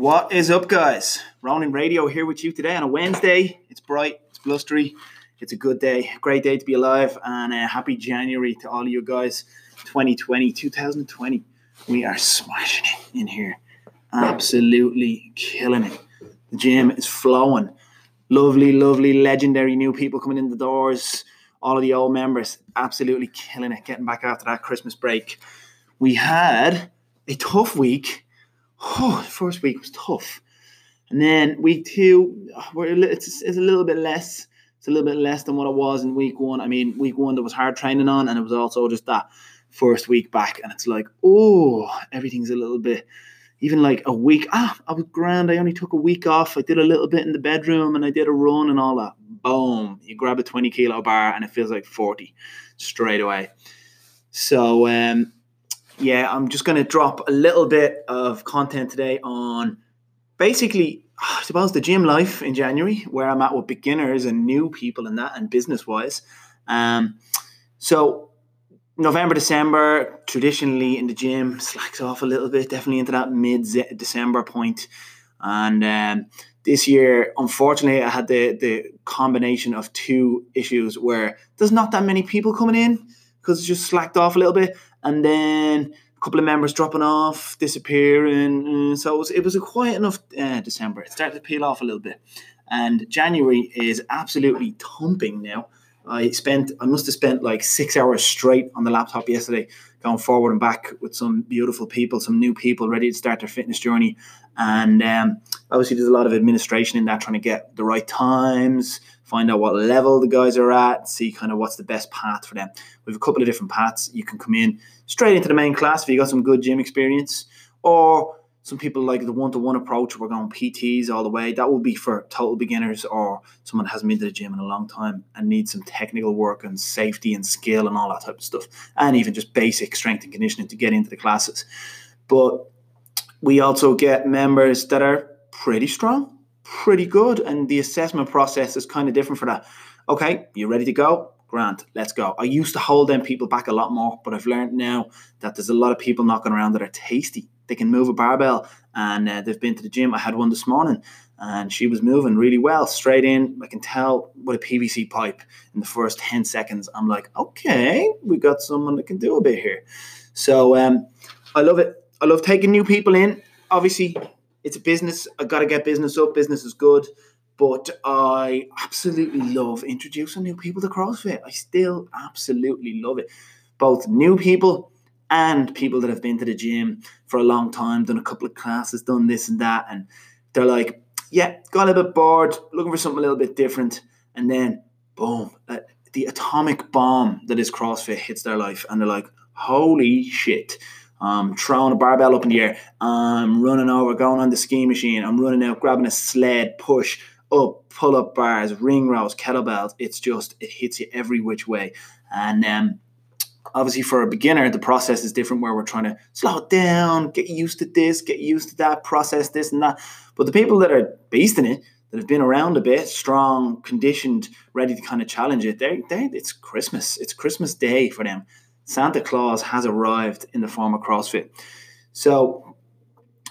What is up, guys? Ronin Radio here with you today on a Wednesday. It's bright, it's blustery, it's a good day, great day to be alive, and happy January to all of you guys. 2020, we are smashing it in here, absolutely killing it. The gym is flowing, lovely, legendary new people coming in the doors, all of the old members, absolutely killing it, getting back after that Christmas break. We had a tough week. Oh, the first week was tough. And then week two, it's a little bit less. It's a little bit less than what it was in week one. I mean, week one, there was hard training on, and it was also just that first week back. And it's like, oh, everything's a little bit, even like a week. I was grand. I only took a week off. I did a little bit in the bedroom, and I did a run and all that. Boom. You grab a 20-kilo bar, and it feels like 40 straight away. So, yeah, I'm just going to drop a little bit of content today on basically, I suppose, the gym life in January, where I'm at with beginners and new people and that, and business-wise. So November, December, traditionally in the gym, slacks off a little bit, definitely into that mid-December point. And this year, unfortunately, I had the combination of two issues where there's not that many people coming in because it's just slacked off a little bit. And then a couple of members dropping off, disappearing. So it was a quiet enough December. It started to peel off a little bit. And January is absolutely thumping now. I must have spent like 6 hours straight on the laptop yesterday, going forward and back with some beautiful people, some new people ready to start their fitness journey. And obviously there's a lot of administration in that, trying to get the right times, find out what level the guys are at, see kind of what's the best path for them. We have a couple of different paths. You can come in straight into the main class if you got some good gym experience, or some people like the one-to-one approach. We're going PTs all the way. That will be for total beginners or someone that hasn't been to the gym in a long time and needs some technical work and safety and skill and all that type of stuff, and even just basic strength and conditioning to get into the classes. But we also get members that are pretty strong, pretty good, and the assessment process is kind of different for that. Okay, you ready to go? Grant, let's go. I used to hold them people back a lot more, but I've learned now that there's a lot of people knocking around that are tasty. They can move a barbell, and they've been to the gym. I had one this morning, and she was moving really well, straight in. I can tell with a PVC pipe in the first 10 seconds. I'm like, okay, we got someone that can do a bit here. So I love it. I love taking new people in. Obviously, it's a business. I got to get business up. Business is good. But I absolutely love introducing new people to CrossFit. I still absolutely love it. Both new people and people that have been to the gym for a long time, done a couple of classes, done this and that, and they're like, yeah, got a little bit bored, looking for something a little bit different. And then, boom, the atomic bomb that is CrossFit hits their life, and they're like, holy shit, I'm throwing a barbell up in the air, I'm running over, going on the ski machine, I'm running out, grabbing a sled, push up, pull-up bars, ring rows, kettlebells. It's just, it hits you every which way. And obviously, for a beginner, the process is different, where we're trying to slow it down, get used to this, get used to that, process this and that. But the people that are based in it, that have been around a bit, strong, conditioned, ready to kind of challenge it, it's Christmas. It's Christmas Day for them. Santa Claus has arrived in the form of CrossFit. So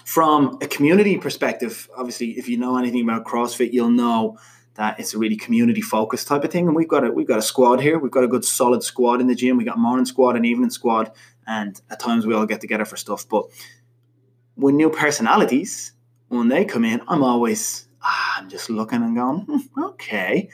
from a community perspective, obviously, if you know anything about CrossFit, you'll know that it's a really community-focused type of thing. And we've got a squad here. We've got a good solid squad in the gym. We've got morning squad and evening squad. And at times we all get together for stuff. But when new personalities, when they come in, I'm always, I'm just looking and going, okay,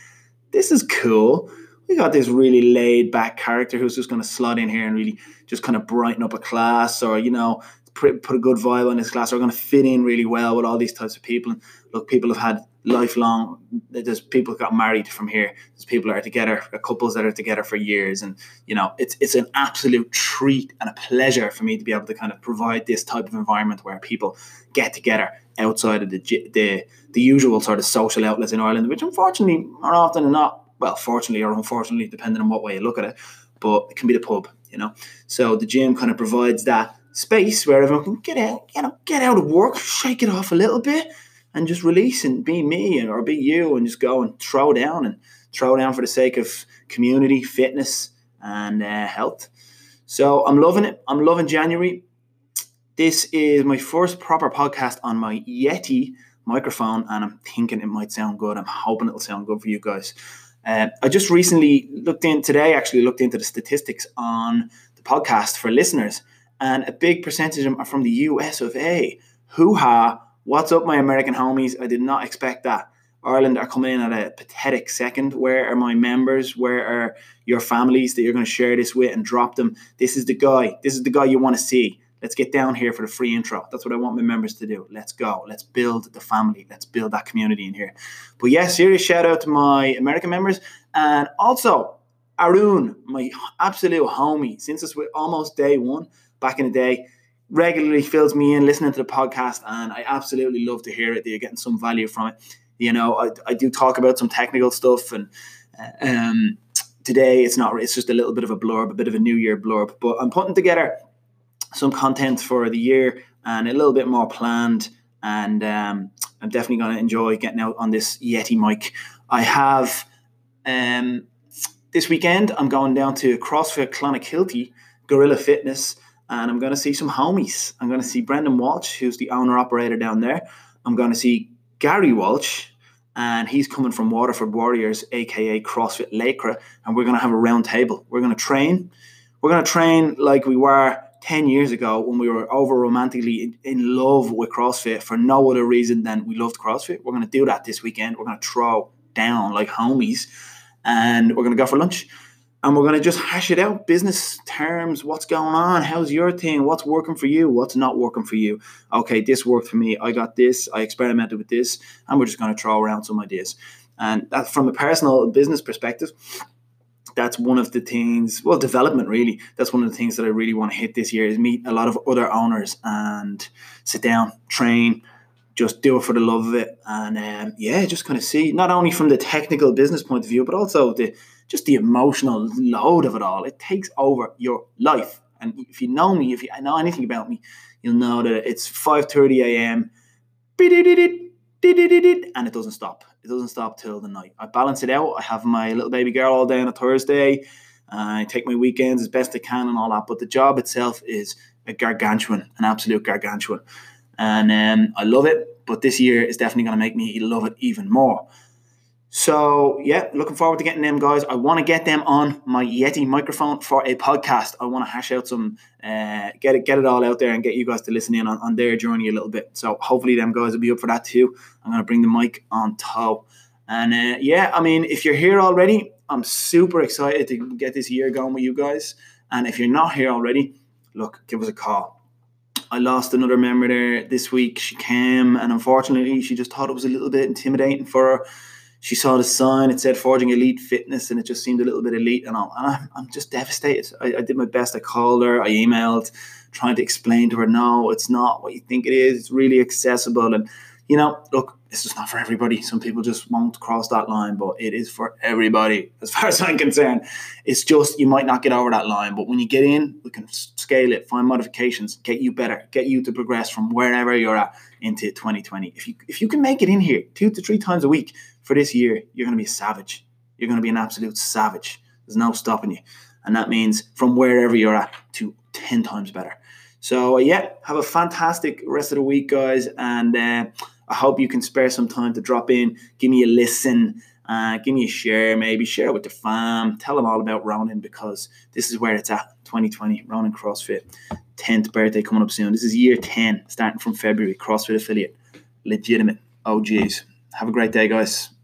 this is cool. We got this really laid-back character who's just going to slot in here and really just kind of brighten up a class, or, you know, put a good vibe on this class. We're going to fit in really well with all these types of people. And look, people have had lifelong, there's people got married from here, there's people that are together, couples that are together for years, and you know, it's an absolute treat and a pleasure for me to be able to kind of provide this type of environment where people get together outside of the usual sort of social outlets in Ireland, which unfortunately more often than not, well, fortunately or unfortunately, depending on what way you look at it, but it can be the pub, you know. So the gym kind of provides that space where everyone can get out, you know, get out of work, shake it off a little bit, and just release and be me or be you, and just go and throw down for the sake of community, fitness, and health. So I'm loving it. I'm loving January. This is my first proper podcast on my Yeti microphone, and I'm thinking it might sound good. I'm hoping it'll sound good for you guys. I just recently looked into the statistics on the podcast for listeners, and a big percentage of them are from the US of A. Hoo-ha, what's up, my American homies? I did not expect that. Ireland are coming in at a pathetic second. Where are my members? Where are your families that you're going to share this with and drop them? This is the guy. This is the guy you want to see. Let's get down here for the free intro. That's what I want my members to do. Let's go. Let's build the family. Let's build that community in here. But yeah, serious shout out to my American members. And also, Arun, my absolute homie, since it's almost day one, back in the day, regularly fills me in listening to the podcast. And I absolutely love to hear it, that you're getting some value from it. You know, I do talk about some technical stuff, and today it's just a little bit of a blurb, a bit of a New Year blurb. But I'm putting together some content for the year and a little bit more planned, and I'm definitely going to enjoy getting out on this Yeti mic. I have this weekend I'm going down to CrossFit Clonakilty Gorilla Fitness, and I'm going to see some homies. I'm going to see Brendan Walsh, who's the owner-operator down there. I'm going to see Gary Walsh, and he's coming from Waterford Warriors, aka CrossFit Lakra, and we're going to have a round table. We're going to train. We're going to train like we were 10 years ago when we were over romantically in love with CrossFit for no other reason than we loved CrossFit. We're going to do that this weekend. We're going to throw down like homies, and we're going to go for lunch, and we're going to just hash it out. Business terms, what's going on? How's your thing? What's working for you? What's not working for you? Okay, this worked for me. I got this. I experimented with this, and we're just going to throw around some ideas. And that, from a personal and business perspective, that's one of the things, well, development really, that's one of the things that I really want to hit this year, is meet a lot of other owners and sit down, train, just do it for the love of it. And just kind of see, not only from the technical business point of view, but also the emotional load of it all. It takes over your life. And if you know me, if you know anything about me, you'll know that it's 5:30 a.m. and it doesn't stop. It doesn't stop till the night. I balance it out. I have my little baby girl all day on a Thursday. I take my weekends as best I can and all that. But the job itself is an absolute gargantuan. And I love it. But this year is definitely going to make me love it even more. So, yeah, looking forward to getting them, guys. I want to get them on my Yeti microphone for a podcast. I want to hash out some, get it all out there and get you guys to listen in on their journey a little bit. So hopefully them guys will be up for that too. I'm going to bring the mic on top. And, if you're here already, I'm super excited to get this year going with you guys. And if you're not here already, look, give us a call. I lost another member there this week. She came, and unfortunately she just thought it was a little bit intimidating for her. She saw the sign, it said Forging Elite Fitness, and it just seemed a little bit elite and all. And I'm just devastated. I did my best. I called her, I emailed, trying to explain to her, no, it's not what you think it is. It's really accessible. And, look, it's just not for everybody. Some people just won't cross that line, but it is for everybody as far as I'm concerned. It's just you might not get over that line, but when you get in, we can scale it, find modifications, get you better, get you to progress from wherever you're at into 2020. If you can make it in here 2 to 3 times a week for this year, you're going to be a savage. You're going to be an absolute savage. There's no stopping you. And that means from wherever you're at to 10 times better. So, yeah, have a fantastic rest of the week, guys. And I hope you can spare some time to drop in, give me a listen, give me a share, maybe share it with the fam. Tell them all about Ronin, because this is where it's at, 2020, Ronin CrossFit, 10th birthday coming up soon. This is year 10, starting from February, CrossFit affiliate, legitimate. Oh, geez. Have a great day, guys.